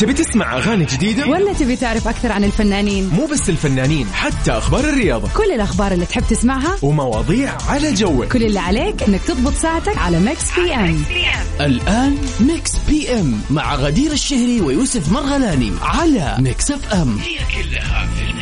تبي تسمع أغاني جديدة؟ ولا تبي تعرف أكثر عن الفنانين؟ مو بس الفنانين، حتى أخبار الرياضة، كل الأخبار اللي تحب تسمعها ومواضيع على جوك. كل اللي عليك إنك تضبط ساعتك على ميكس بي أم. الآن ميكس بي أم مع غدير الشهري ويوسف مرغلاني على ميكس اف أم، هي كلها في الميكس.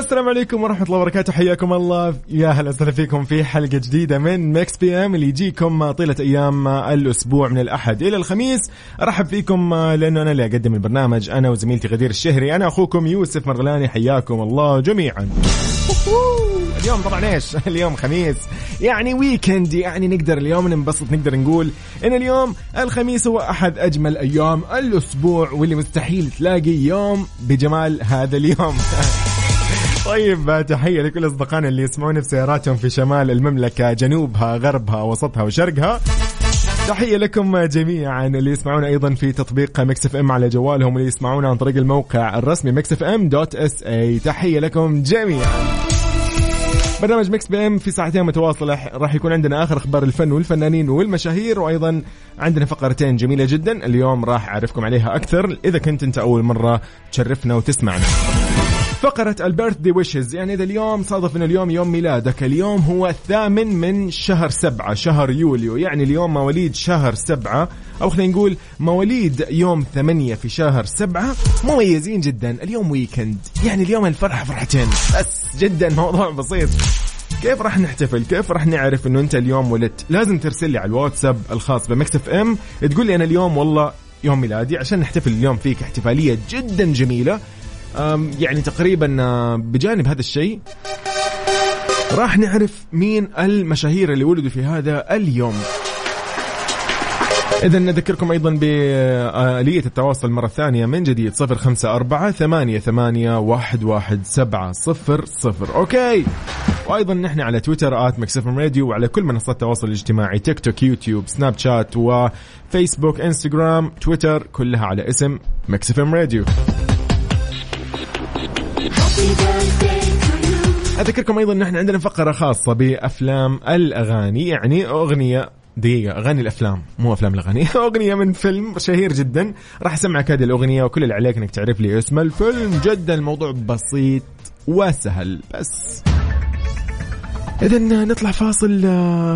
السلام عليكم ورحمة الله وبركاته، حياكم الله، يا هلا وسهلا فيكم في حلقة جديدة من ميكس بي ام اللي يجيكم طيلة أيام الأسبوع من الأحد إلى الخميس. أرحب فيكم لأنه أنا اللي أقدم البرنامج، أنا وزميلتي غدير الشهري، أنا أخوكم يوسف مرغلاني، حياكم الله جميعا. اليوم طبعا إيش؟ اليوم خميس، يعني ويكند، يعني نقدر اليوم ننبسط، نقدر نقول إن اليوم الخميس هو أحد أجمل أيام الأسبوع واللي مستحيل تلاقي يوم بجمال هذا اليوم. طيب تحية لكل أصدقائنا اللي يسمعون في سياراتهم في شمال المملكة، جنوبها، غربها، وسطها وشرقها. تحية لكم جميعا اللي يسمعون أيضا في تطبيق ميكس اف ام على جوالهم، واللي يسمعون عن طريق الموقع الرسمي mixfm.sa. تحية لكم جميعا. برنامج ميكس بي ام في ساعتين متواصلة راح يكون عندنا آخر أخبار الفن والفنانين والمشاهير، وأيضا عندنا فقرتين جميلة جدا اليوم راح أعرفكم عليها أكثر إذا كنت أنت أول مرة تشرفنا وتسمعنا. فقرة البيرث دي ويشز، يعني إذا اليوم صادف إنه اليوم يوم ميلادك، اليوم هو 8 من شهر 7 شهر يوليو، يعني اليوم مواليد شهر 7، أو خلينا نقول مواليد يوم 8 في شهر 7 مميزين جدا. اليوم ويكند، يعني اليوم الفرحة فرحتين بس، جدا موضوع بسيط. كيف راح نحتفل؟ كيف راح نعرف إنه أنت اليوم ولدت؟ لازم ترسل لي على الواتساب الخاص بميكس اف ام، تقول لي أنا اليوم والله يوم ميلادي، عشان نحتفل اليوم فيك احتفالية جدا جميلة. يعني تقريبا بجانب هذا الشيء راح نعرف مين المشاهير اللي ولدوا في هذا اليوم. إذن نذكركم أيضا بآلية التواصل مرة ثانية من جديد، 0548811700. أوكي، وأيضا نحن على تويتر @mixfmradio، وعلى كل منصات التواصل الاجتماعي، تيك توك، يوتيوب، سناب شات، وفيسبوك، إنستغرام، تويتر، كلها على اسم mixfmradio. أذكركم أيضا نحن عندنا فقرة خاصة بأفلام الأغاني، يعني أغنية دقيقة، أغاني الأفلام مو أفلام الأغاني، أغنية من فيلم شهير جدا، راح أسمعك هذه الأغنية وكل اللي عليك إنك تعرف لي اسم الفيلم. جدا الموضوع بسيط وسهل بس. إذن نطلع فاصل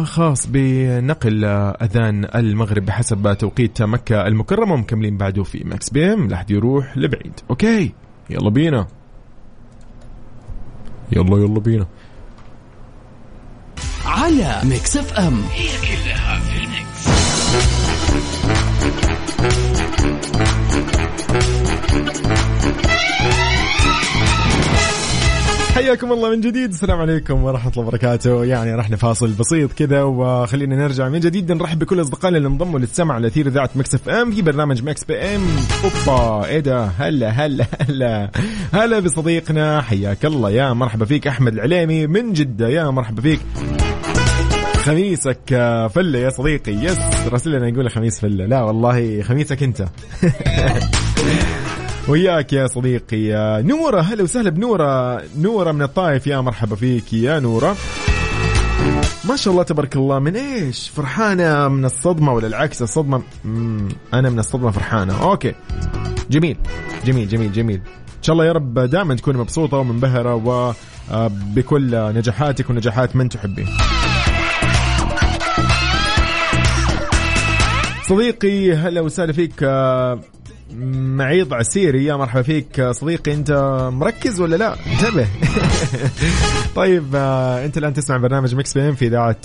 خاص بنقل أذان المغرب بحسب توقيت مكة المكرمة، مكملين بعده في ماكس بيم، لحد يروح لبعيد. أوكي، يلا بينا، يلا بينا على ميكس اف ام، هي كلها في الميكس. حياكم الله من جديد، السلام عليكم ورحمة الله وبركاته. يعني رحنا فاصل بسيط كذا، وخلينا نرجع من جديد. نرحب بكل أصدقائنا اللي انضموا للسمع على ثير إذاعة ميكس اف ام في برنامج ميكس بي ام. أوبا، إيه ده، هلا هلا هلا هلا بصديقنا، حياك الله، يا مرحبا فيك. أحمد العليمي من جدة، يا مرحبا فيك، خميسك فلة يا صديقي. يس، راسل لنا يقول خميس فلة، لا والله خميسك أنت. وياك يا صديقي يا نورة، هلا وسهلا بنورة، نورة من الطائف، يا مرحبا فيك يا نورة. ما شاء الله تبارك الله، من ايش فرحانة؟ من الصدمة ولا العكس؟ الصدمة. أنا من الصدمة فرحانة. أوكي، جميل جميل جميل جميل، إن شاء الله يا رب دائما تكون مبسوطة ومنبهرة بكل نجاحاتك ونجاحات من تحبين. صديقي هلا وسهلا فيك معيض عسيري, يا مرحبا فيك صديقي. انت مركز ولا لا؟ انتبه. طيب انت الان تسمع برنامج ميكس بي ام في اذاعه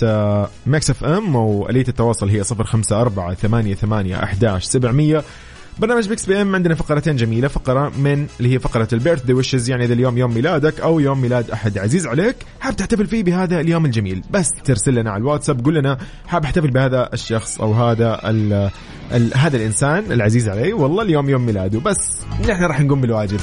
ميكس اف ام, واليه التواصل هي 0548811700. برنامج ميكس بي ام عندنا فقرتين جميله, فقره من اللي هي فقره البيرث دي ويشز, يعني اذا اليوم يوم ميلادك او يوم ميلاد احد عزيز عليك حاب تحتفل فيه بهذا اليوم الجميل, بس ترسل لنا على الواتساب قول لنا حاب احتفل بهذا الشخص او هذا الانسان العزيز علي, والله اليوم يوم ميلاده, بس نحن راح نقوم بالواجب.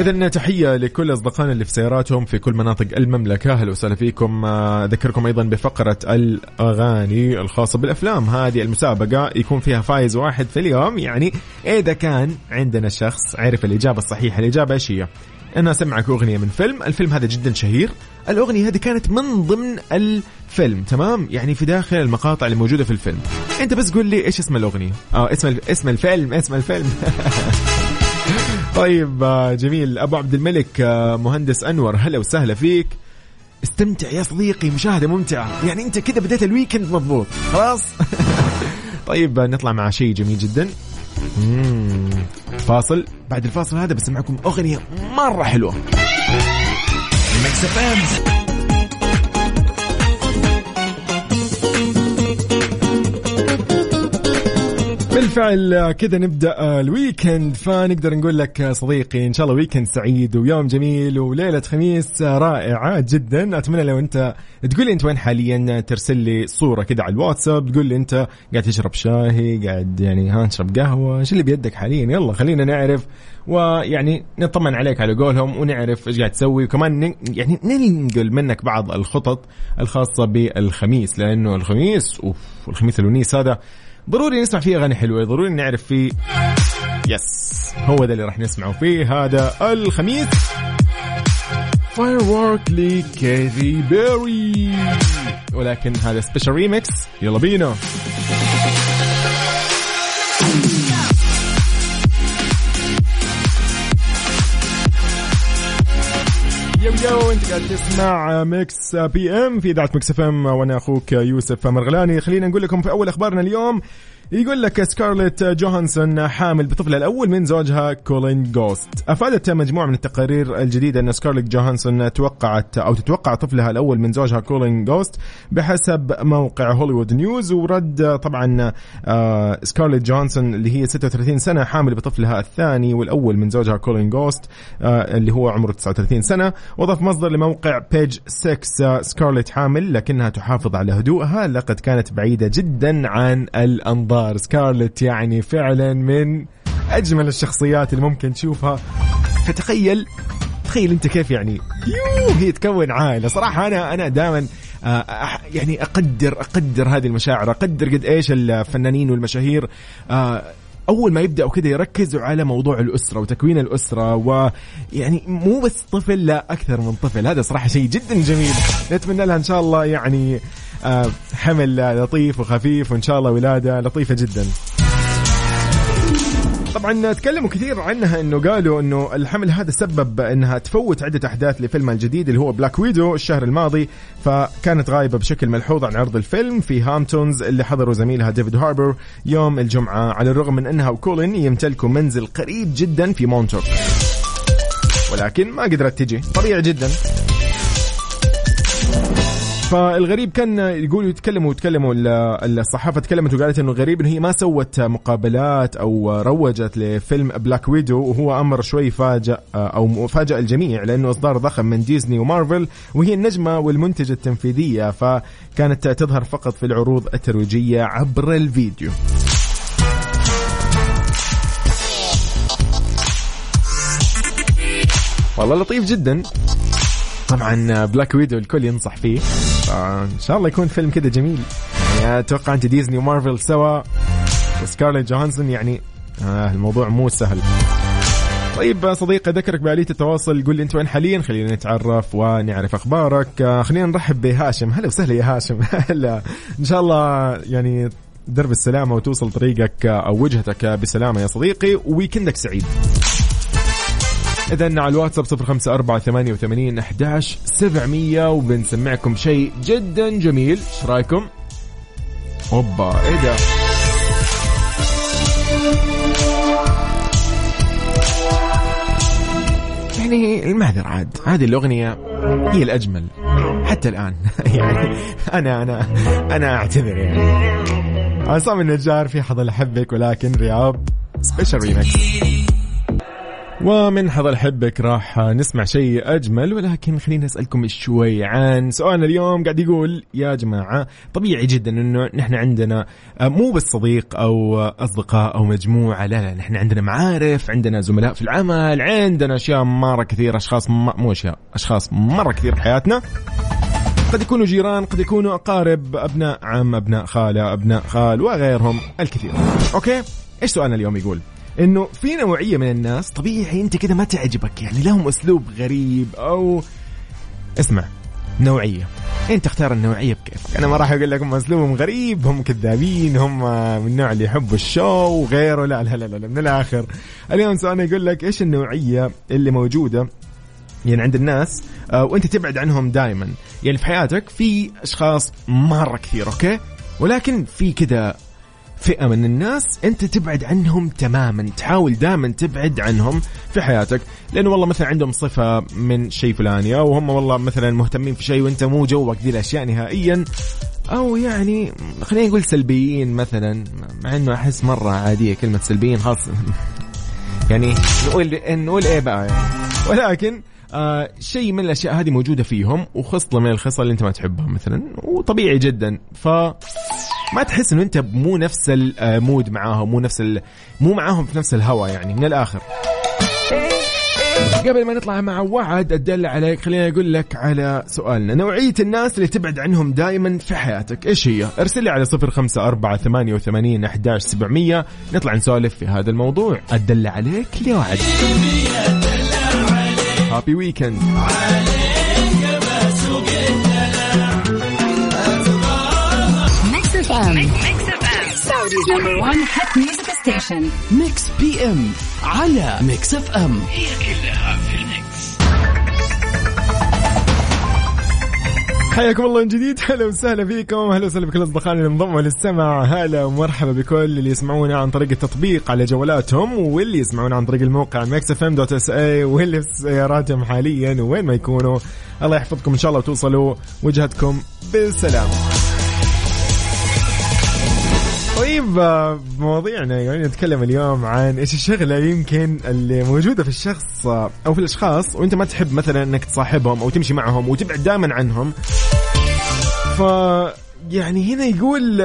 إذن تحية لكل أصدقائنا اللي في سياراتهم في كل مناطق المملكة, أهلا وسهلا فيكم. أذكركم أيضا بفقرة الأغاني الخاصة بالأفلام, هذه المسابقة يكون فيها فائز واحد في اليوم, يعني إذا كان عندنا شخص عرف الإجابة الصحيحة. الإجابة إيش هي؟ أنا سمعك أغنية من فيلم, الفيلم هذا جدا شهير, الأغنية هذه كانت من ضمن الفيلم, تمام؟ يعني في داخل المقاطع اللي موجودة في الفيلم, أنت بس قول لي إيش اسم الأغنية, اسم الفيلم. طيب جميل. أبو عبد الملك مهندس أنور هلا وسهلا فيك. استمتع يا صديقي, مشاهدة ممتعة, يعني أنت كده بدأت الويكند مضبوط خلاص. طيب نطلع مع شيء جميل جدا, فاصل, بعد الفاصل هذا بسمعكم أغنية مرة حلوة. بالفعل كده نبدأ الويكند, فنقدر نقول لك صديقي إن شاء الله ويكند سعيد ويوم جميل وليلة خميس رائعة جدا. أتمنى لو أنت تقول لي أنت وين حاليا, ترسل لي صورة كده على الواتساب تقول لي أنت قاعد تشرب شاي, قاعد يعني تشرب قهوة, شو اللي بيدك حاليا, يلا خلينا نعرف ويعني نطمن عليك على قولهم ونعرف إيش قاعد تسوي, وكمان يعني ننقل منك بعض الخطط الخاصة بالخميس, لأنه الخميس والخميس الونيس هذا ضروري نسمع فيه أغاني حلوة, ضروري نعرف فيه. يس هو ده اللي راح نسمعه فيه هذا الخميس, Firework لكاثي بيري, ولكن هذا سبيشال ريميكس. يلا بينا. يو انت قاعد تسمع ميكس بي ام في اذاعه ميكس اف ام, وانا اخوك يوسف مرغلاني. خلينا نقول لكم في اول اخبارنا اليوم, يقول لك سكارليت جوهانسون حامل بطفلها الاول من زوجها كولين جوست. افادت مجموعه من التقارير الجديده ان سكارليت جوهانسون تتوقع طفلها الاول من زوجها كولين جوست بحسب موقع هوليوود نيوز. ورد طبعا سكارليت جوهانسون اللي هي 36 سنه حامل بطفلها الثاني والاول من زوجها كولين جوست اللي هو عمره 39 سنه. وضف مصدر لموقع بيج 6 سكارليت حامل لكنها تحافظ على هدوءها, لقد كانت بعيده جدا عن الانظار. سكارلت يعني فعلا من أجمل الشخصيات اللي ممكن تشوفها, فتخيل أنت كيف يعني هي تكون عائلة. صراحة أنا دائما يعني أقدر هذه المشاعر, أقدر قد إيش الفنانين والمشاهير أول ما يبدأوا كده يركزوا على موضوع الأسرة وتكوين الأسرة, ويعني مو بس طفل, لا أكثر من طفل. هذا صراحة شيء جدا جميل, نتمنى لها إن شاء الله يعني حمل لطيف وخفيف, وإن شاء الله ولادة لطيفة جدا. طبعا تكلموا كثير عنها, انه قالوا انه الحمل هذا سبب انها تفوت عدة احداث لفيلمها الجديد اللي هو بلاك ويدو الشهر الماضي, فكانت غايبة بشكل ملحوظ عن عرض الفيلم في هامبتونز اللي حضره زميلها ديفيد هاربر يوم الجمعة, على الرغم من انها وكولين يمتلكوا منزل قريب جدا في مونتوك, ولكن ما قدرت تجي, طبيعي جدا. فالغريب كان يقولوا يتكلموا الصحافة تكلمت وقالت إنه غريب إنه هي ما سوت مقابلات أو روجت لفيلم بلاك ويدو, وهو أمر شوي فاجأ الجميع لأنه إصدار ضخم من ديزني ومارفل, وهي النجمة والمنتجة التنفيذية, فكانت تظهر فقط في العروض الترويجية عبر الفيديو. والله لطيف جدا. طبعا بلاك ويدو الكل ينصح فيه, إن شاء الله يكون فيلم كده جميل, يعني أتوقع أنت ديزني ومارفل سوا سكارليت جوهانسون, يعني الموضوع مو سهل. طيب صديقي ذكرك بآلية التواصل, قول لي أنت وين حاليا, خلينا نتعرف ونعرف أخبارك. خلينا نرحب بهاشم, هلا وسهلا يا هاشم. هلا إن شاء الله يعني درب السلامة وتوصل طريقك أو وجهتك بسلامة يا صديقي, وويكندك سعيد. إذن على الواتساب 0548811700 وبنسمعكم شيء جدا جميل. ايش رايكم؟ اوبا ايه ده؟ يعني المعذر عاد، هذه الأغنية هي الأجمل حتى الآن. يعني أنا أعتذر يعني. عصام النجار في حظ الحبك، ولكن رياب سبيشال ريمكس. ومن حظ الحبك راح نسمع شيء أجمل، ولكن خلينا نسألكم شوي عن سؤالنا اليوم. قاعد يقول يا جماعة طبيعي جدا إنه نحن عندنا مو بس صديق أو أصدقاء أو مجموعة، لا نحن عندنا معارف، عندنا زملاء في العمل، عندنا أشياء مرة كثير، أشخاص مرة كثير في حياتنا، قد يكونوا جيران، قد يكونوا أقارب، أبناء عم، أبناء خالة، أبناء خال، وغيرهم الكثير. أوكي، إيش سؤالنا اليوم؟ يقول إنه في نوعية من الناس طبيعي أنت كده ما تعجبك، يعني لهم أسلوب غريب أو اسمع نوعية، أنت اختار النوعية بكيفك. أنا ما راح أقول لكم أسلوبهم غريب، هم كذابين، هم من النوع اللي يحبوا الشو وغيره، لا لا لا لا من الآخر. اليوم سؤالنا يقول لك إيش النوعية اللي موجودة يعني عند الناس وأنت تبعد عنهم دائما، يعني في حياتك في أشخاص مرة كثير أوكي، ولكن في كده فئة من الناس أنت تبعد عنهم تماما، تحاول دائما تبعد عنهم في حياتك، لأنه والله مثلا عندهم صفة من شيء فلاني، أو هم والله مثلا مهتمين في شيء وأنت مو جوك دي الأشياء نهائيا، أو يعني خلينا نقول سلبيين مثلا، مع أنه أحس مرة عادية كلمة سلبيين خاصة، يعني نقول إيه بقى يعني. ولكن شيء من الأشياء هذه موجودة فيهم، وخصلة من الخصال اللي أنت ما تحبها مثلا، وطبيعي جدا، ما تحس إنه أنت مو نفس المود معاهم، مو معاهم في نفس الهوا يعني من الآخر. قبل ما نطلع مع وعد أدل عليك، خليني أقول لك على سؤالنا، نوعية الناس اللي تبعد عنهم دائما في حياتك إيش هي؟ ارسل لي على 0548811700 نطلع نسولف في هذا الموضوع. أدل عليك يا وعد. هابي ويكند. Saudi's number one hit music station. Mix PM على Mix FM. هي كلها في الميكس. حياكم الله من جديد، هلا وسهلا فيكم، هلا وسهلا بكل أصدقائنا اللي انضموا للسمع، هلا ومرحبا بكل اللي يسمعونا عن طريق التطبيق على جوالاتهم، واللي يسمعونا عن طريق الموقع maxfm.sa، واللي في سياراتهم حاليا وين ما يكونوا، الله يحفظكم إن شاء الله وتوصلوا وجهتكم بالسلام. طيب مواضيعنا يعني نتكلم اليوم عن إيش الشغلة يمكن اللي موجودة في الشخص أو في الأشخاص وإنت ما تحب مثلا أنك تصاحبهم أو تمشي معهم وتبعد دائما عنهم. يعني هنا يقول،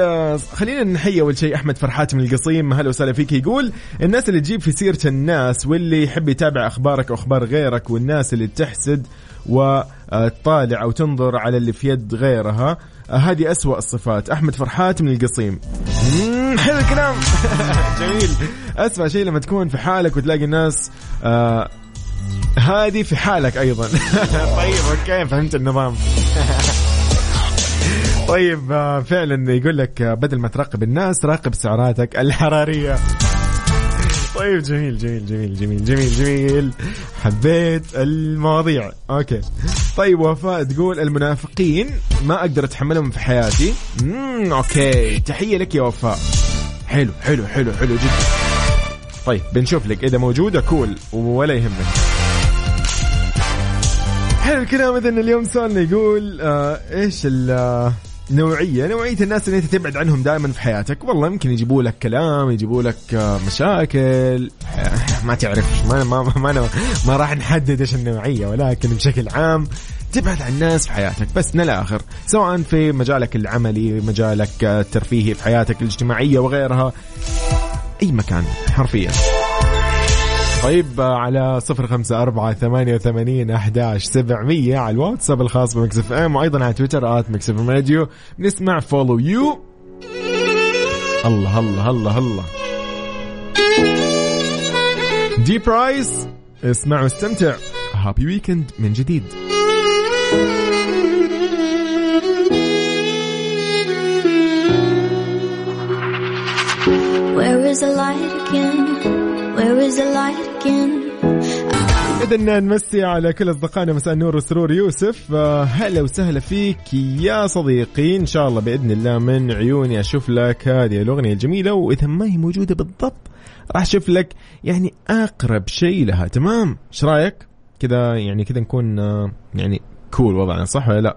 خلينا نحيي أول شيء أحمد فرحات من القصيم، هلا وسهلا فيك. يقول الناس اللي تجيب في سيرة الناس، واللي يحب يتابع أخبارك وأخبار غيرك، والناس اللي تحسد وتطالع أو تنظر على اللي في يد غيرها، هذه أسوأ الصفات. أحمد فرحات من القصيم، حلو الكلام. جميل. أسوأ شيء لما تكون في حالك وتلاقي الناس هذه في حالك أيضا. طيب أوكي، فهمت النظام. طيب فعلا يقول لك بدل ما تراقب الناس راقب سعراتك الحرارية. طيب جميل جميل جميل جميل جميل جميل، حبيت المواضيع. أوكي طيب وفاء تقول المنافقين ما أقدر أتحملهم في حياتي. أوكي، تحية لك يا وفاء، حلو حلو حلو حلو جدا. طيب بنشوف لك إذا موجودة كول ولا يهمك. حلو الكلام. إذن اليوم سؤالنا يقول إيش نوعية الناس اللي انت تبعد عنهم دائما في حياتك. والله يمكن يجيبوا لك كلام، يجيبوا لك مشاكل، ما تعرف، ما راح نحدد ايش النوعية، ولكن بشكل عام تبعد عن الناس في حياتك بس من الآخر، سواء في مجالك العملي، مجالك الترفيهي، في حياتك الاجتماعية وغيرها، اي مكان حرفيا. طيب على 0548811700 على الواتساب الخاص بمكس اف ام، وايضا على تويتر @mixfmradio، نسمع فولو يو. الله الله الله الله، دي برايس، اسمع واستمتع. هابي ويكند من جديد. Where is the light again? Where is the light again? I found إذن نمسي على كل أصدقائنا مساء النور وسرور. يوسف هلا وسهلا فيك يا صديقي, إن شاء الله بإذن الله من عيوني أشوف لك هذه الأغنية الجميلة, وإذا ما هي موجودة بالضبط راح أشوف لك يعني أقرب شيء لها. تمام, إيش رأيك كذا؟ يعني كذا نكون يعني كول وضعنا صح ولا لا؟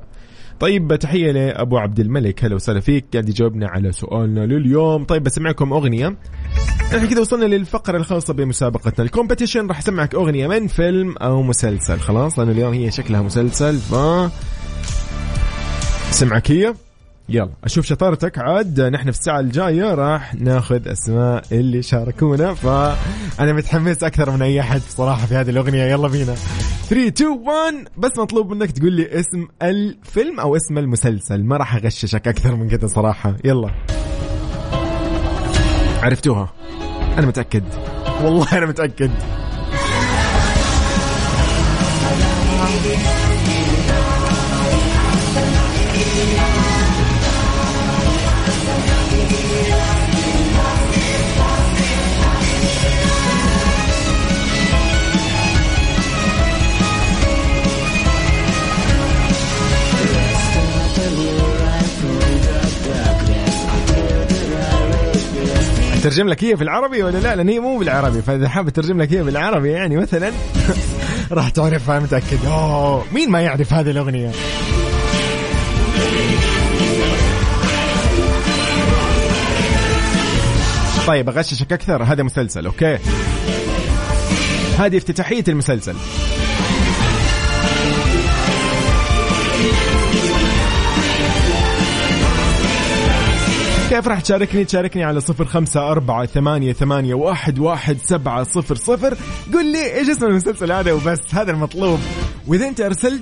طيب تحية لأبو عبد الملك, هلا وسهلا فيك, قاعد يجاوبنا على سؤالنا لليوم. طيب بسمعكم أغنية, نحن كده وصلنا للفقرة الخاصة بمسابقتنا الكومبيتيشن, راح سمعك أغنية من فيلم أو مسلسل. خلاص لأنه اليوم هي شكلها مسلسل, سمعك هي, يلا أشوف شطارتك. عاد نحن في الساعة الجاية راح ناخذ أسماء اللي شاركونا, فأنا متحمس أكثر من أي أحد بصراحة في هذه الأغنية. يلا بينا 3 2 1, بس مطلوب منك تقول لي اسم الفيلم أو اسم المسلسل, ما راح أغششك أكثر من كده صراحة. يلا عرفتوها؟ أنا متأكد, والله أنا متأكد. ترجم لك هي في العربي ولا لا؟ لأن هي مو بالعربي, فإذا حاب ترجم لك هي بالعربي يعني مثلا راح تعرفها متأكد. أوه مين ما يعرف هذه الأغنية؟ طيب أغششك أكثر, هذا مسلسل. أوكي هذه افتتاحية المسلسل. كيف راح تشاركني؟ تشاركني على 0548811700, قل لي ايش اسم المسلسل هذا وبس, هذا المطلوب. واذا انت ارسلت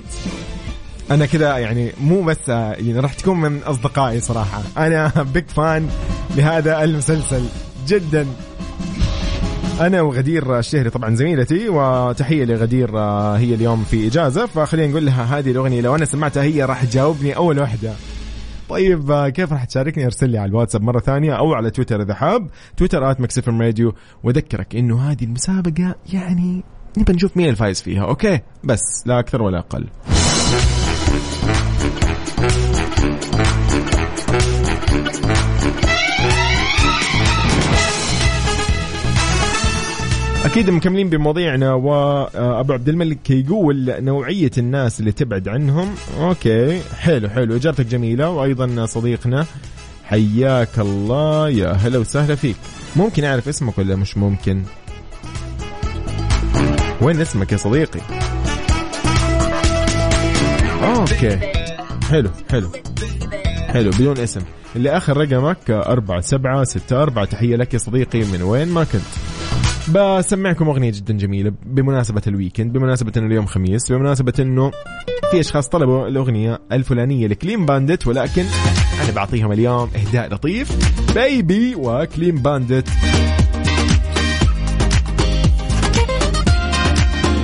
انا كذا يعني مو بس يعني راح تكون من اصدقائي صراحة, انا بيك فان لهذا المسلسل جدا, انا وغدير الشهري طبعا زميلتي, وتحية لغدير, هي اليوم في اجازة, فخلينا نقول لها هذه الاغنية لو انا سمعتها هي راح تجاوبني اول واحدة. طيب كيف راح تشاركني؟ ارسل لي على الواتساب مرة ثانية أو على تويتر إذا حاب, تويتر @mixfmradio. وذكرك إنه هذه المسابقة يعني نبي نشوف مين الفائز فيها, أوكي؟ بس لا أكثر ولا أقل. أكيد مكملين بمواضيعنا, وأبو عبد الملك يقول نوعية الناس اللي تبعد عنهم. أوكي حلو حلو, إجابتك جميلة. وأيضا صديقنا حياك الله, يا هلا وسهلا فيك. ممكن أعرف اسمك ولا مش ممكن؟ وين اسمك يا صديقي؟ أوكي حلو حلو حلو, بدون اسم. اللي آخر رقمك 4764, تحية لك يا صديقي من وين ما كنت. بسمعكم أغنية جدا جميلة بمناسبة الويكند, بمناسبة أنه اليوم خميس, بمناسبة أنه في أشخاص طلبوا الأغنية الفلانية لكلين باندت, ولكن أنا بعطيهم اليوم إهداء لطيف, بيبي وكلين باندت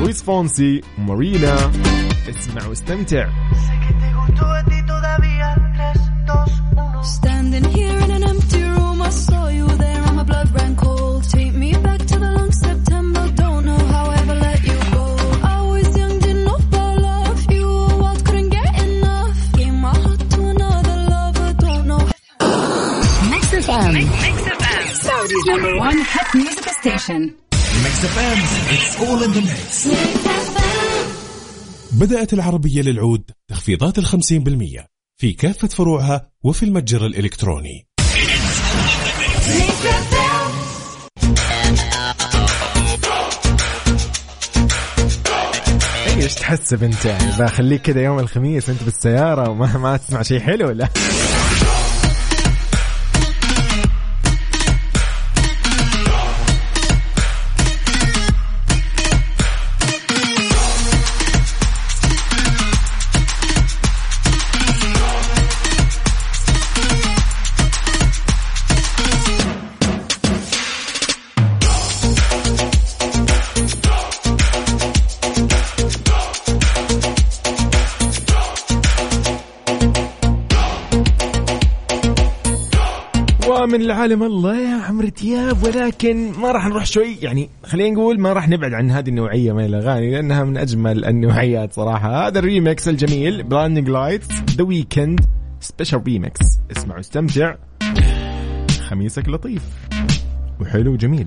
لويس فونسي مارينا. اسمع واستمتع. Saudi's #1 hit music station. Mix FM, it's all in the mix. بدأت العربية للعود تخفيضات 50% في كافة فروعها وفي المتجر الإلكتروني. إيش تحسب أنت؟ بخليك كده يوم الخميس أنت بالسيارة وما تسمع شيء حلو ولا؟ من العالم الله يا عمرو دياب، ولكن ما راح نروح شوي يعني خلينا نقول ما راح نبعد عن هذه النوعية من الأغاني لأنها من أجمل النوعيات صراحة. هذا الريمكس الجميل Blinding Lights The Weekend Special Remix، اسمع واستمتع، خميسك لطيف وحلو وجميل.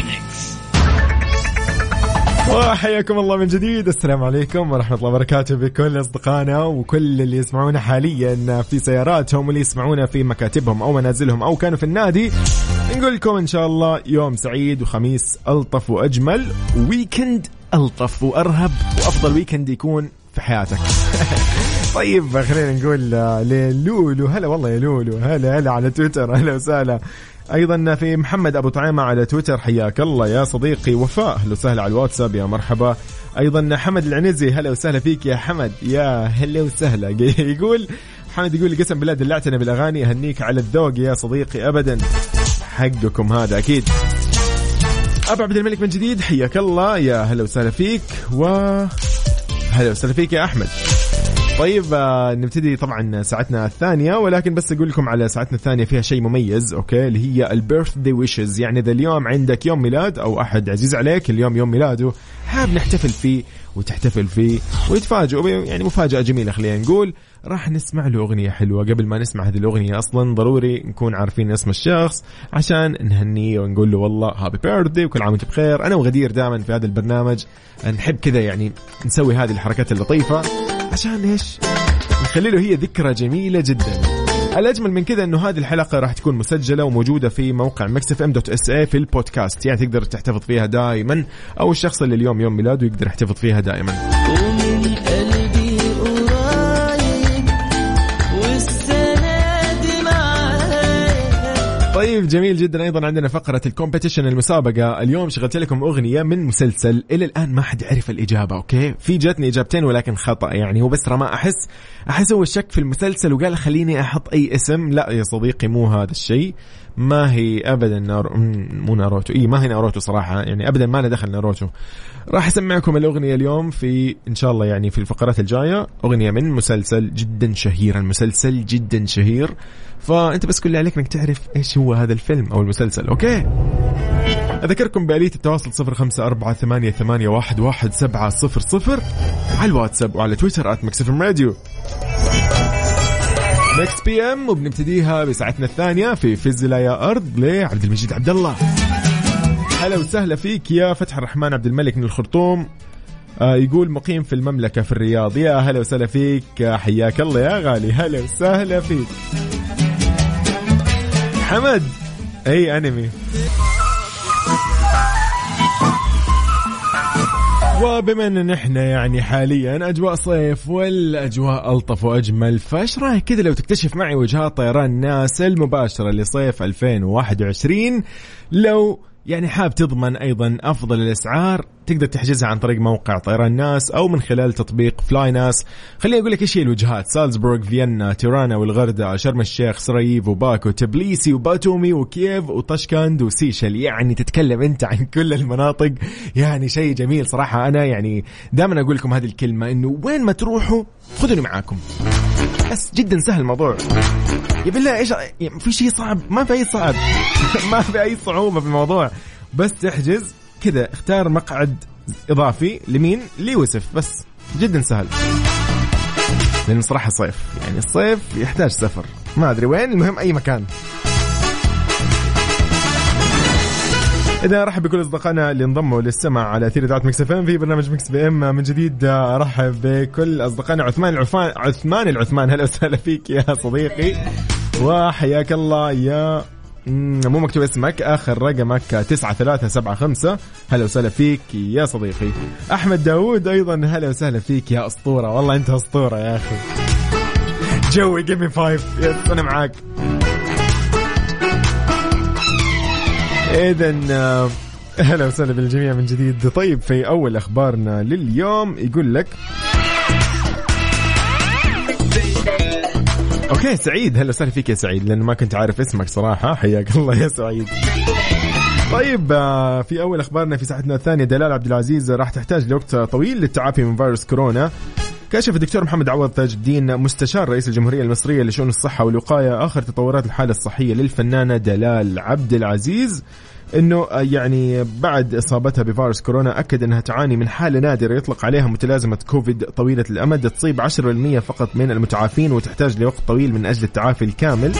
الميكس. وحياكم الله من جديد، السلام عليكم ورحمة الله وبركاته بكل أصدقائنا وكل اللي يسمعونا حاليا في سياراتهم واللي يسمعونا في مكاتبهم أو منازلهم أو كانوا في النادي. نقول لكم إن شاء الله يوم سعيد وخميس ألطف وأجمل، ويكند ألطف وأرهب، وأفضل ويكند يكون في حياتك. طيب خلينا نقول لولو، هلا والله يا لولو، هلا هلا على تويتر، هلا وسهلا. أيضا في محمد أبو طعيمة على تويتر، حياك الله يا صديقي. وفاء أهلا وسهلا على الواتساب، يا مرحبا. أيضا حمد العنزي، هلا وسهلا فيك يا حمد، يا هلا وسهلا. يقول حمد، يقول قسم بالله دلعتنا بالأغاني، أهنيك على الذوق يا صديقي. أبدا حقكم هذا أكيد. أبو عبد الملك من جديد، حياك الله، يا هلا وسهلا فيك، وهلا وسهلا فيك يا أحمد. طيب نبتدي طبعا ساعتنا الثانية، ولكن بس أقول لكم على ساعتنا الثانية فيها شيء مميز، أوكي، اللي هي البيرث دي ويشز. يعني إذا اليوم عندك يوم ميلاد أو أحد عزيز عليك اليوم يوم ميلاده، حاب نحتفل فيه وتحتفل فيه ويتفاجئوا، يعني مفاجأة جميلة خلينا نقول، راح نسمع له أغنية حلوة. قبل ما نسمع هذه الأغنية أصلا ضروري نكون عارفين اسم الشخص عشان نهنيه ونقول له والله هابي بيرثدي وكل عام وانت بخير. أنا وغدير دائما في هذا البرنامج نحب كذا يعني نسوي هذه الحركات اللطيفة عشان إيش؟ نخلي له هي ذكرى جميلة جدا. الأجمل من كذا إنه هذه الحلقة راح تكون مسجلة وموجودة في موقع mixfm.sa في البودكاست، يعني تقدر تحتفظ فيها دائما، أو الشخص اللي اليوم يوم ميلاده يقدر يحتفظ فيها دائما. طيب جميل جدا. أيضا عندنا فقرة الكومبيتيشن، المسابقة. اليوم شغلت لكم أغنية من مسلسل، إلى الآن ما حد عرف الإجابة، أوكي، في جاتني إجابتين ولكن خطأ، يعني هو بس رما أحس هو الشك في المسلسل وقال خليني أحط أي اسم. لا يا صديقي، مو هذا الشيء، ما هي أبدا ناروتو، ما هي ناروتو صراحة، يعني أبدا ما ندخل ناروتو. راح أسمعكم الأغنية اليوم في إن شاء الله يعني في الفقرات الجاية، أغنية من مسلسل جدا شهير، المسلسل جدا شهير، فأنت بس كل اللي عليك إنك تعرف إيش هو هذا الفيلم أو المسلسل. أوكي، أذكركم بآلية التواصل 0548811700 على الواتساب وعلى تويتر @mixfmradio مكس بي ام. وبنبتديها بساعتنا الثانية في فزلة يا أرض لعبد المجيد عبد الله. هلا وسهلا فيك يا فتح الرحمن عبد الملك من الخرطوم، يقول مقيم في المملكة في الرياض. يا هلا وسهلا فيك، حياك الله يا غالي، هلا وسهلا فيك. حمد أي أنمي. وبما أن نحن يعني حاليا أجواء صيف والأجواء ألطف وأجمل، فاش رايك كذا لو تكتشف معي وجهات طيران ناس المباشرة لصيف 2021؟ لو يعني حاب تضمن أيضا أفضل الأسعار تقدر تحجزها عن طريق موقع طيران ناس أو من خلال تطبيق فلاي ناس. خليني أقول لك إيش هي الوجهات: سالزبورغ، فيينا، تيرانا والغردقة، شرم الشيخ، سراييف وباكو، تبليسي وباتومي وكييف وطشكند وسيشل. يعني تتكلم أنت عن كل المناطق، يعني شيء جميل صراحة. أنا يعني دائما أقول لكم هذه الكلمة، إنه وين ما تروحوا خذوني معاكم، بس جدا سهل الموضوع يا بالله. إيش في شيء صعب؟ ما في أي صعب، ما في أي صعوبة في الموضوع، بس تحجز كذا، اختار مقعد إضافي لمين؟ ليوسف، بس جدا سهل. لأن صراحة صيف، يعني الصيف يحتاج سفر، ما أدري وين، المهم أي مكان. إذا رحب بكل أصدقائنا اللي انضموا للسمع على أثير إذاعة مكس اف ام في برنامج مكس بي ام من جديد. رحب بكل أصدقائنا. عثمان العثمان هلا وسهلا فيك يا صديقي، وحياك الله يا مو مكتوب اسمك، آخر رقمك 9375. هلا وسهلا فيك يا صديقي. أحمد داود أيضا هلا وسهلا فيك يا أسطورة، والله أنت أسطورة يا أخي. جوي جيمي فايف، يس أنا معاك. إذن أهلا وسهلا بالجميع من جديد. طيب في أول أخبارنا لليوم يقول لك أوكي سعيد. هلا وسهلا فيك يا سعيد لأنه ما كنت عارف اسمك صراحة. حياك الله يا سعيد. طيب في أول أخبارنا في ساعتنا الثانية دلال عبدالعزيز راح تحتاج لوقت طويل للتعافي من فيروس كورونا. كشف الدكتور محمد عوض تاج الدين مستشار رئيس الجمهورية المصرية لشؤون الصحة والوقاية آخر تطورات الحالة الصحية للفنانة دلال عبدالعزيز انه يعني بعد اصابتها بفيروس كورونا. اكد انها تعاني من حالة نادرة يطلق عليها متلازمة كوفيد طويلة الامد تصيب 10% فقط من المتعافين وتحتاج لوقت طويل من اجل التعافي الكامل.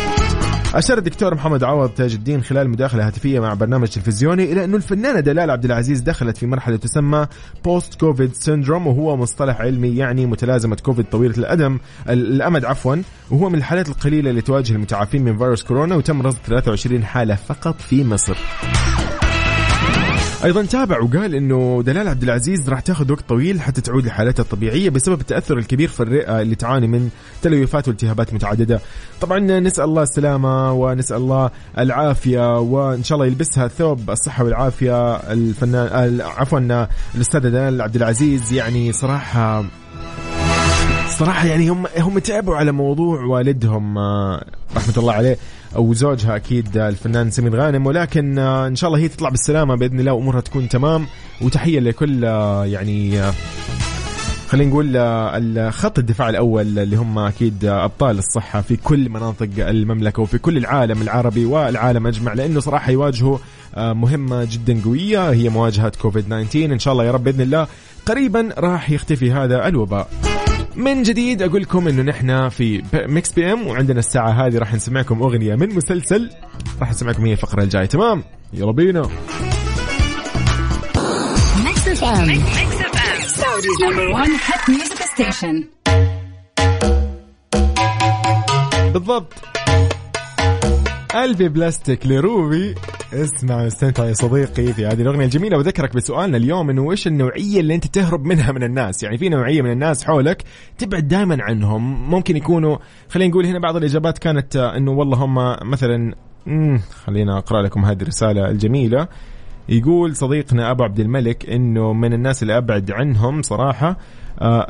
أشار الدكتور محمد عوض تاج الدين خلال مداخلة هاتفية مع برنامج تلفزيوني إلى أن الفنانة دلال عبدالعزيز دخلت في مرحلة تسمى Post Covid Syndrome، وهو مصطلح علمي يعني متلازمة كوفيد طويلة الأمد، وهو من الحالات القليلة اللي تواجه المتعافين من فيروس كورونا، وتم رصد 23 حالة فقط في مصر. أيضا تابع وقال أنه دلال عبدالعزيز راح تأخذ وقت طويل حتى تعود لحالتها الطبيعية بسبب التأثر الكبير في الرئة اللي تعاني من تلويفات والتهابات متعددة. طبعا نسأل الله السلامة ونسأل الله العافية، وإن شاء الله يلبسها ثوب الصحة والعافية الفنان الأستاذ دلال عبدالعزيز. يعني صراحة يعني هم تعبوا على موضوع والدهم رحمة الله عليه أو زوجها أكيد الفنان سمير غانم، ولكن إن شاء الله هي تطلع بالسلامة بإذن الله وأمورها تكون تمام. وتحية لكل يعني خلينا نقول الخط الدفاع الأول اللي هم أكيد أبطال الصحة في كل مناطق المملكة وفي كل العالم العربي والعالم أجمع، لأنه صراحة يواجهوا مهمة جدا قوية هي مواجهة كوفيد 19. إن شاء الله يا رب بإذن الله قريبا راح يختفي هذا الوباء. من جديد أقول لكم إنه نحن في ميكس بي أم وعندنا الساعة هذه راح نسمعكم أغنية من مسلسل، راح نسمعكم هي الفقرة الجاية. تمام يلا بينا. بالضبط قلبي بلاستيك لروبي. اسمع واستمتع يا صديقي في هذه الأغنية الجميلة. وذكرك بسؤالنا اليوم إنه إيش النوعية اللي أنت تهرب منها من الناس؟ يعني في نوعية من الناس حولك تبعد دائما عنهم، ممكن يكونوا خلينا نقول هنا بعض الإجابات كانت إنه والله هم مثلا خلينا أقرأ لكم هذه الرسالة الجميلة. يقول صديقنا أبو عبد الملك إنه من الناس اللي أبعد عنهم صراحة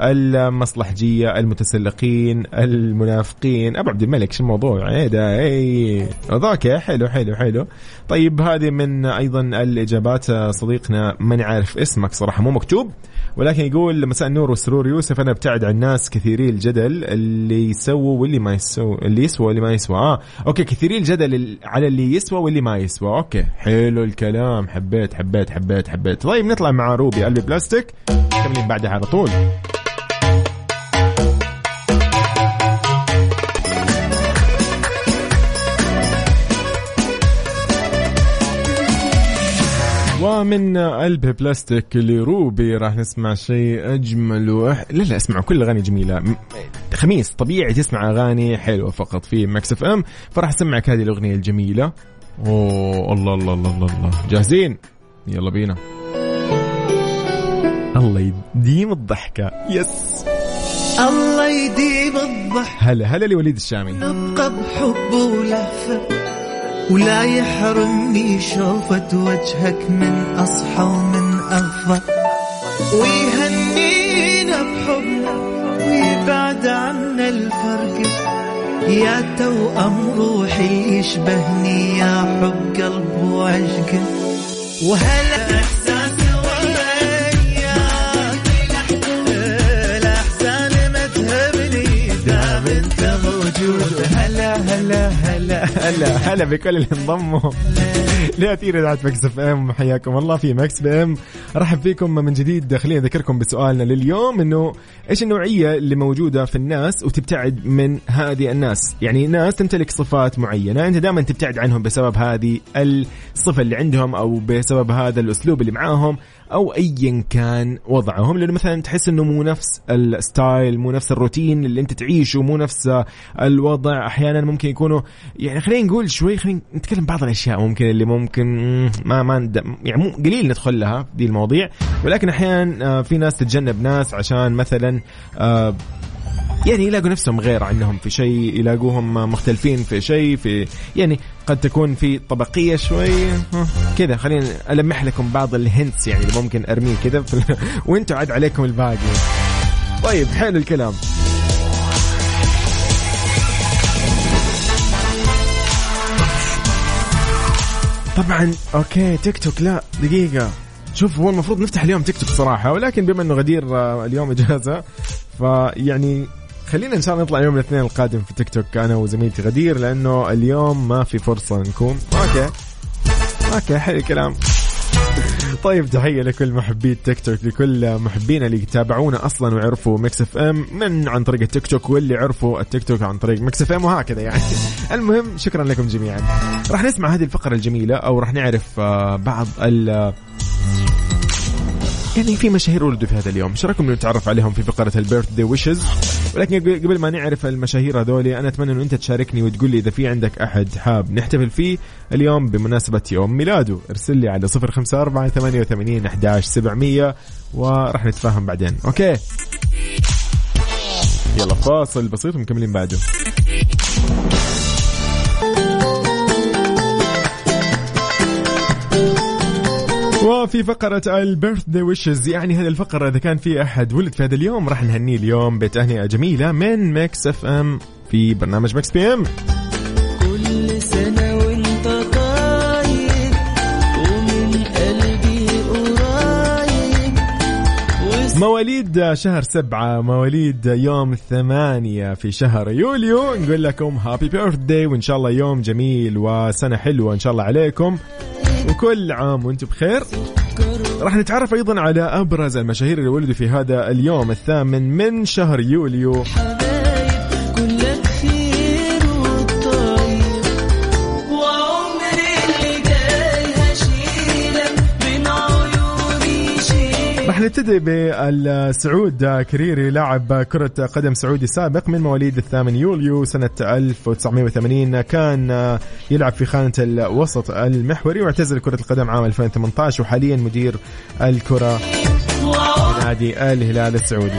المصلحجية، المتسلقين، المنافقين. أبو عبد الملك شو الموضوع؟ إيه ده إيه ذاك؟ حلو حلو حلو. طيب هذه من أيضا الإجابات صديقنا من عارف اسمك صراحة مو مكتوب، ولكن يقول مساء النور والسرور يوسف. أنا ابتعد عن الناس كثيري الجدل اللي يسووا واللي ما يسووا، اللي يسوى واللي ما يسوى. أوكي كثيري الجدل على اللي يسوى واللي ما يسوى. أوكي حلو الكلام، حبيت حبيت حبيت حبيت. طيب نطلع مع روبي قلبي بلاستيك كملين بعدها على طول. ومن قلب بلاستيك لروبي راح نسمع شيء أجمل لا اسمعوا كل أغاني جميلة. خميس طبيعي تسمع أغاني حلوة فقط في مكس اف ام، فراح أسمعك هذه الأغنية الجميلة. أوه الله الله الله الله الله. جاهزين؟ يلا بينا. الله يديم الضحكة. يس الله يديم الضحكة. هلا لوليد الشامي. نبقى بحب ولهفة ولا يحرمني شوفة وجهك من أصحى ومن أغفى، ويهنينا بحبنا ويبعد عنا الفرق. يا توأم روحي يشبهني يا حب قلب وعشق. وهلا إحساس وياك الأحسان ما تهبني دام أنت موجود. هلا هلا هلا هلا هلا بكل اللي انضموا لا تيري دعت مكس اف ام. حياكم الله في مكس بي ام. رحب فيكم من جديد. خليني اذكركم بسؤالنا لليوم انه ايش النوعيه اللي موجوده في الناس وتبتعد من هذه الناس؟ يعني ناس تمتلك صفات معينه انت دائما تبتعد عنهم بسبب هذه الصفه اللي عندهم او بسبب هذا الاسلوب اللي معاهم او ايا كان وضعهم، لانه مثلا تحس انه مو نفس الستايل، مو نفس الروتين اللي انت تعيشه، مو نفس الوضع. احيانا ممكن يكونوا يعني خلينا نقول شوي، خلينا نتكلم بعض الاشياء ممكن اللي ممكن ما يعني مو قليل ندخل لها في المواضيع، ولكن احيانا في ناس تتجنب ناس عشان مثلا يعني يلاقوا نفسهم غير عنهم في شيء, يلاقوهم مختلفين في شيء, في يعني قد تكون في طبقية شوي كذا. خلينا ألمح لكم بعض الهنتس يعني اللي ممكن أرميه كذا وانتوا عاد عليكم الباقي. طيب حلو الكلام. طبعا اوكي تيك توك, لا دقيقة شوف, هو المفروض نفتح اليوم تيك توك صراحة, ولكن بما انه غدير اليوم اجازة فيعني خلينا ان شاء الله نطلع يوم الاثنين القادم في تيك توك انا وزميلتي غدير, لانه اليوم ما في فرصة نكون. اوكي حلو الكلام. طيب تحية لكل محبي التيك توك, لكل محبينا اللي يتابعونا اصلا ويعرفوا ميكس اف ام من عن طريق التيك توك, واللي عرفوا التيك توك عن طريق ميكس اف ام وهكذا يعني. المهم شكرا لكم جميعا. راح نسمع هذه الفقرة الجميلة, او راح نعرف بعض يعني في مشاهير ولدوا في هذا اليوم, شارككم نتعرف عليهم في فقرة البيرث داي ويشز. ولكن قبل ما نعرف المشاهير هذولي, أنا أتمنى أن أنت تشاركني وتقول لي إذا في عندك أحد حاب نحتفل فيه اليوم بمناسبة يوم ميلاده. ارسل لي على 0548811700 ورح نتفاهم بعدين. أوكي يلا فاصل بسيط ومكملين بعده. وفي فقرة البيرث داي ويشز, يعني هذه الفقرة إذا كان في أحد ولد في هذا اليوم راح نهنيه اليوم بتهنئة جميلة من ميكس اف ام في برنامج ميكس بي ام. كل سنة وانت طاير ومن قلبي قريب. مواليد شهر 7, مواليد يوم 8 في شهر يوليو, نقول لكم هابي بيرث داي وإن شاء الله يوم جميل وسنة حلوة إن شاء الله عليكم, وكل عام وانتم بخير. راح نتعرف أيضا على أبرز المشاهير اللي ولدوا في هذا اليوم 8 من شهر يوليو. راح نبتدي بالسعود كريري, لاعب كرة قدم سعودي سابق من مواليد 8 يوليو سنة 1980, كان يلعب في خانة الوسط المحوري واعتزل كرة القدم عام 2018, وحاليا مدير الكرة نادي الهلال السعودي.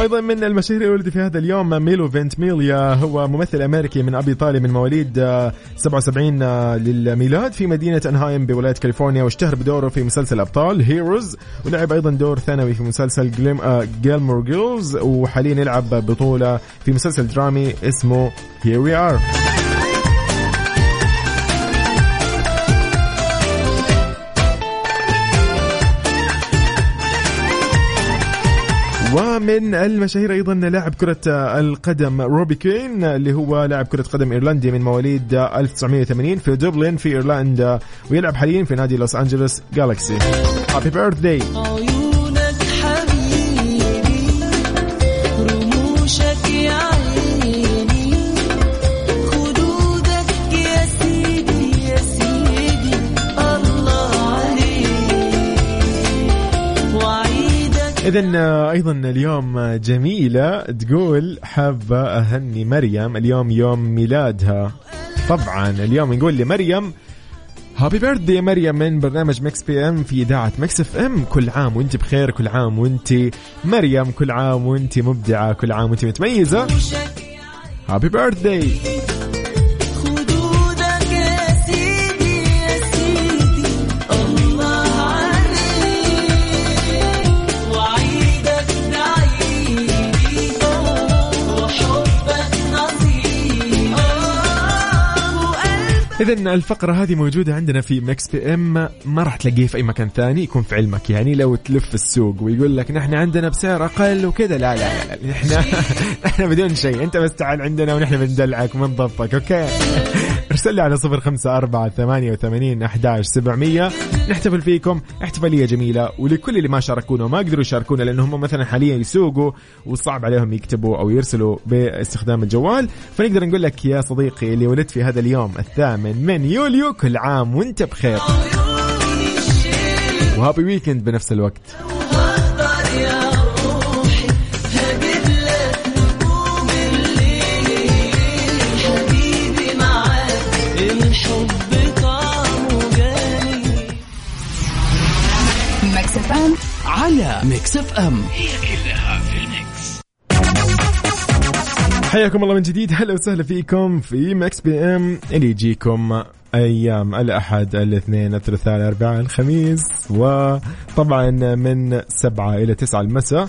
أيضا من المشاهير الولد في هذا اليوم ميلو فينتميليا, هو ممثل أمريكي من أبي طالب من مواليد 77 للميلاد في مدينة أنهايم بولاية كاليفورنيا, واشتهر بدوره في مسلسل أبطال هيروز, ولعب أيضا دور ثانوي في مسلسل Gilmore Girls, وحاليا يلعب بطولة في مسلسل درامي اسمه Here We Are. ومن المشاهير أيضا لاعب كرة القدم روبي كين, اللي هو لاعب كرة قدم إيرلندي من مواليد 1980 في دبلن في إيرلندا, ويلعب حاليا في نادي لوس أنجلس جالاكسي. هابي بيرث داي. إذن أيضا اليوم جميلة, تقول حابة أهني مريم, اليوم يوم ميلادها. طبعا اليوم نقول لمريم هابي بيرثدي مريم من برنامج ميكس بي ام في إذاعة ميكس اف ام. كل عام وانت بخير, كل عام وانت مريم, كل عام وانت مبدعة, كل عام وانت متميزة. هابي بيرثدي. إذن الفقرة هذه موجودة عندنا في ميكس بي ام, ما راح تلاقيه في أي مكان ثاني, يكون في علمك يعني لو تلف السوق ويقول لك نحن عندنا بسعر أقل وكذا, لا لا لا, نحن بدون شيء, أنت بس تعال عندنا ونحن بندلعك ومنضبطك. أوكي ارسل لي على 0548811700, نحتفل فيكم احتفالية جميلة. ولكل اللي ما شاركونا وما قدروا يشاركونا لأنهم مثلا حاليا يسوقوا وصعب عليهم يكتبوا أو يرسلوا باستخدام الجوال, فنقدر نقول لك يا صديقي اللي ولدت في هذا اليوم 8 يوليو كل عام وانت بخير وهابي ويكند بنفس الوقت. ميكس اف ام, هي كلها في الميكس. حياكم الله من جديد, هلا وسهلا فيكم في ميكس بي ام اللي يجيكم أيام الأحد, الاثنين, الثلاثاء, الأربعاء, الخميس, وطبعا من 7 إلى 9 المساء.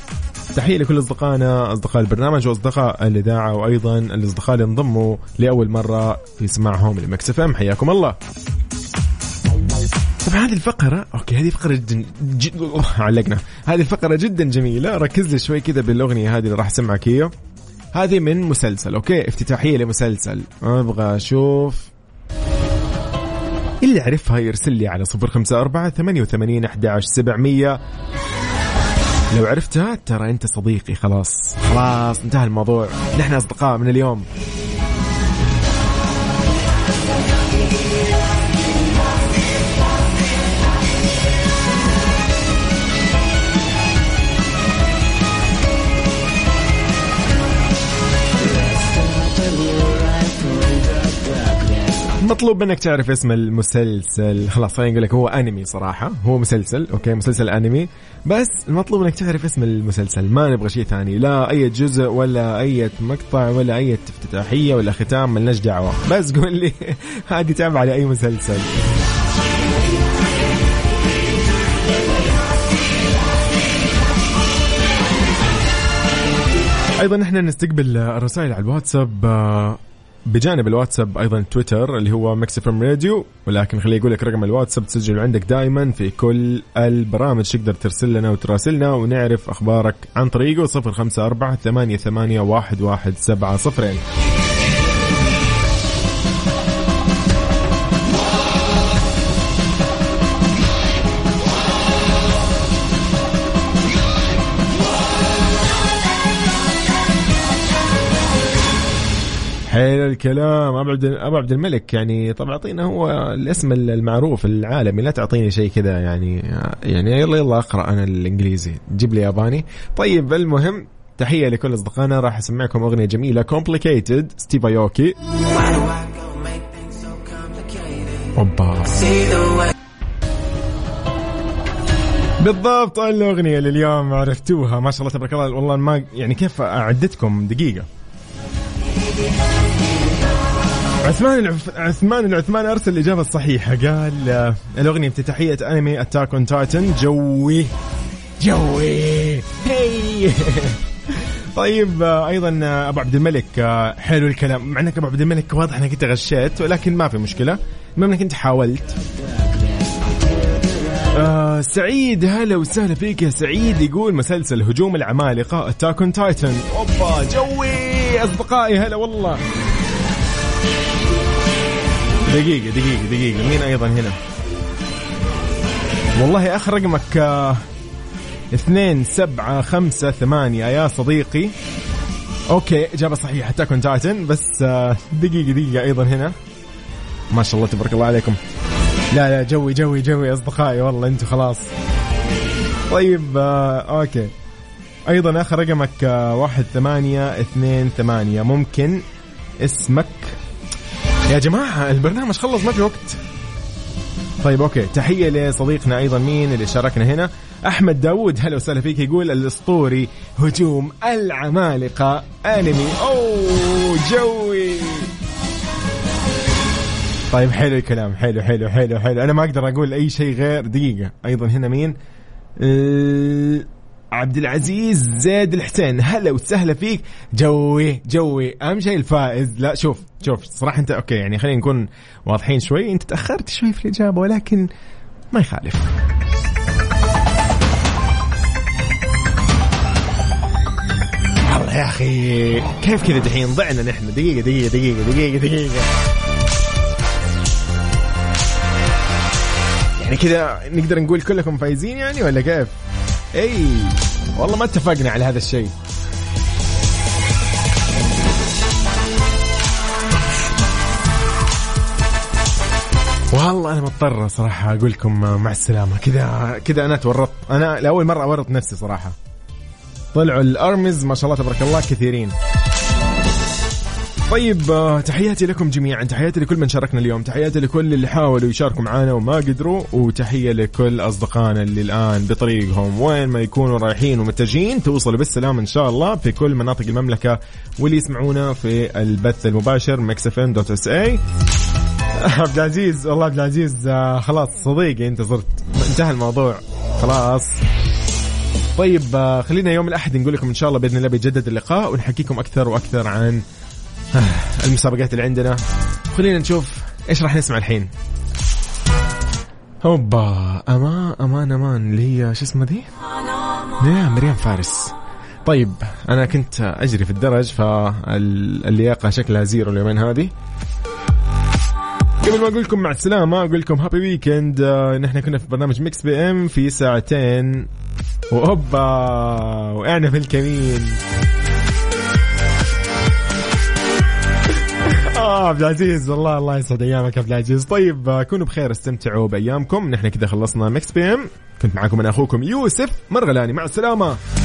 تحية لكل أصدقائنا, أصدقاء البرنامج وأصدقاء الإذاعة, وأيضا الأصدقاء اللي انضموا لأول مرة في سماعهم لمكس اف ام, حياكم الله. طبعا هذه الفقرة هذه فقرة علقنا, هذه الفقرة جدا جميلة. ركز لي شوي كذا بالأغنية هذه اللي راح أسمعك هي, هذه من مسلسل, أوكي, افتتاحية لمسلسل. أبغى أشوف اللي عرفها يرسل لي على 0548811700. لو عرفتها ترى أنت صديقي, خلاص خلاص انتهى الموضوع, نحن أصدقاء من اليوم. مطلوب منك تعرف اسم المسلسل, خلاص خلينا نقول لك هو انمي, صراحه هو مسلسل, اوكي, مسلسل انمي, بس المطلوب منك تعرف اسم المسلسل, ما نبغى شيء ثاني, لا اي جزء ولا اي مقطع ولا اي افتتاحيه ولا ختام, مالناش دعوه, بس قول لي هذه تابعه على اي مسلسل. ايضا احنا نستقبل الرسائل على الواتساب, بجانب الواتساب أيضاً تويتر اللي هو ميكس اف ام راديو, ولكن خليه يقول لك رقم الواتساب تسجل عندك دائماً في كل البرامج, تقدر ترسل لنا وتراسلنا ونعرف أخبارك عن طريقه 0548811700. حلو الكلام أبو عبد الملك, يعني طبعا أعطينا هو الاسم المعروف العالمي, لا تعطيني شيء كذا يعني يلا أقرأ أنا الإنجليزي, جيب لي ياباني. طيب المهم تحية لكل أصدقائنا, راح أسمعكم أغنية جميلة Complicated ستيف أيوكي. أوبا بالضبط الأغنية لليوم, عرفتوها ما شاء الله تبارك الله, والله ما يعني كيف أعدتكم دقيقة. عثمان أرسل الإجابة الصحيحة, قال الأغنية افتتاحية أنمي أتاك أون تايتن, جوي هي. طيب أيضا أبو عبد الملك, حلو الكلام, مع أنك أبو عبد الملك واضح أنك أنت غشيت, ولكن ما في مشكلة, المهم أنك أنت حاولت. سعيد, هلا وسهلا فيك يا سعيد, يقول مسلسل هجوم العمالقة أتاك أون تايتن. أوبا جوي أصدقائي, هلا والله. دقيقة مين أيضا هنا؟ والله أخ رقمك 27558 يا صديقي, أوكي إجابة صحيحة حتى كنت عاتن, بس دقيقة أيضا هنا, ما شاء الله تبارك الله عليكم. لا جوي أصدقائي, والله أنتوا خلاص. طيب أوكي أيضا أخ رقمك 18828, ممكن اسمك يا جماعة, البرنامج خلص ما في وقت. طيب أوكي, تحية لصديقنا أيضا مين اللي شاركنا هنا, أحمد داود, هلا وسهلا فيك, يقول الأسطوري هجوم العمالقة أنمي. أوه جوي, طيب حلو الكلام, حلو أنا ما أقدر أقول أي شيء غير دقيقة. أيضا هنا مين, عبد العزيز زيد الحسين, هلا وسهلا فيك, جوي أهم شيء الفائز. لا شوف صراحة أنت أوكي, يعني خلينا نكون واضحين شوي, أنت تأخرت شوي في الإجابة, ولكن ما يخالف. الله يا أخي كيف كذا دحين ضعنا نحن, دقيقة يعني كذا نقدر نقول كلكم فايزين يعني ولا كيف؟ اي والله ما اتفقنا على هذا الشيء. والله انا مضطر صراحه اقول لكم مع السلامه, كذا انا تورطت, انا لاول مره اورط نفسي صراحه. طلعوا الارمز ما شاء الله تبارك الله كثيرين. طيب تحياتي لكم جميعا, تحياتي لكل من شاركنا اليوم, تحياتي لكل اللي حاولوا يشاركوا معنا وما قدروا, وتحية لكل أصدقائنا اللي الآن بطريقهم وين ما يكونوا رايحين ومتجهين, توصلوا بالسلام إن شاء الله في كل مناطق المملكة, واللي يسمعونا في البث المباشر mixfm.sa. عبد العزيز, والله عبد العزيز خلاص صديقي انت صرت, انتهى الموضوع خلاص. طيب خلينا يوم الأحد نقول لكم إن شاء الله بإذن الله بيجدد اللقاء ونحكيكم أكثر وأكثر عن المسابقات اللي عندنا. خلينا نشوف إيش راح نسمع الحين. هوبا أمان اللي هي شو اسمها دي؟ مريم فارس. طيب أنا كنت أجري في الدرج فاللياقة شكلها زيرو اليومين هذه. قبل ما أقول لكم مع السلامة أقول لكم هابي ويكند. نحن كنا في برنامج ميكس بي ام في ساعتين وهوبا وقعنا في الكمين. عبد العزيز والله الله يسعد أيامك عبد العزيز. طيب كونوا بخير, استمتعوا بأيامكم. نحن كده خلصنا ميكس بي ام, كنت معاكم أنا أخوكم يوسف مرغلاني, مع السلامة.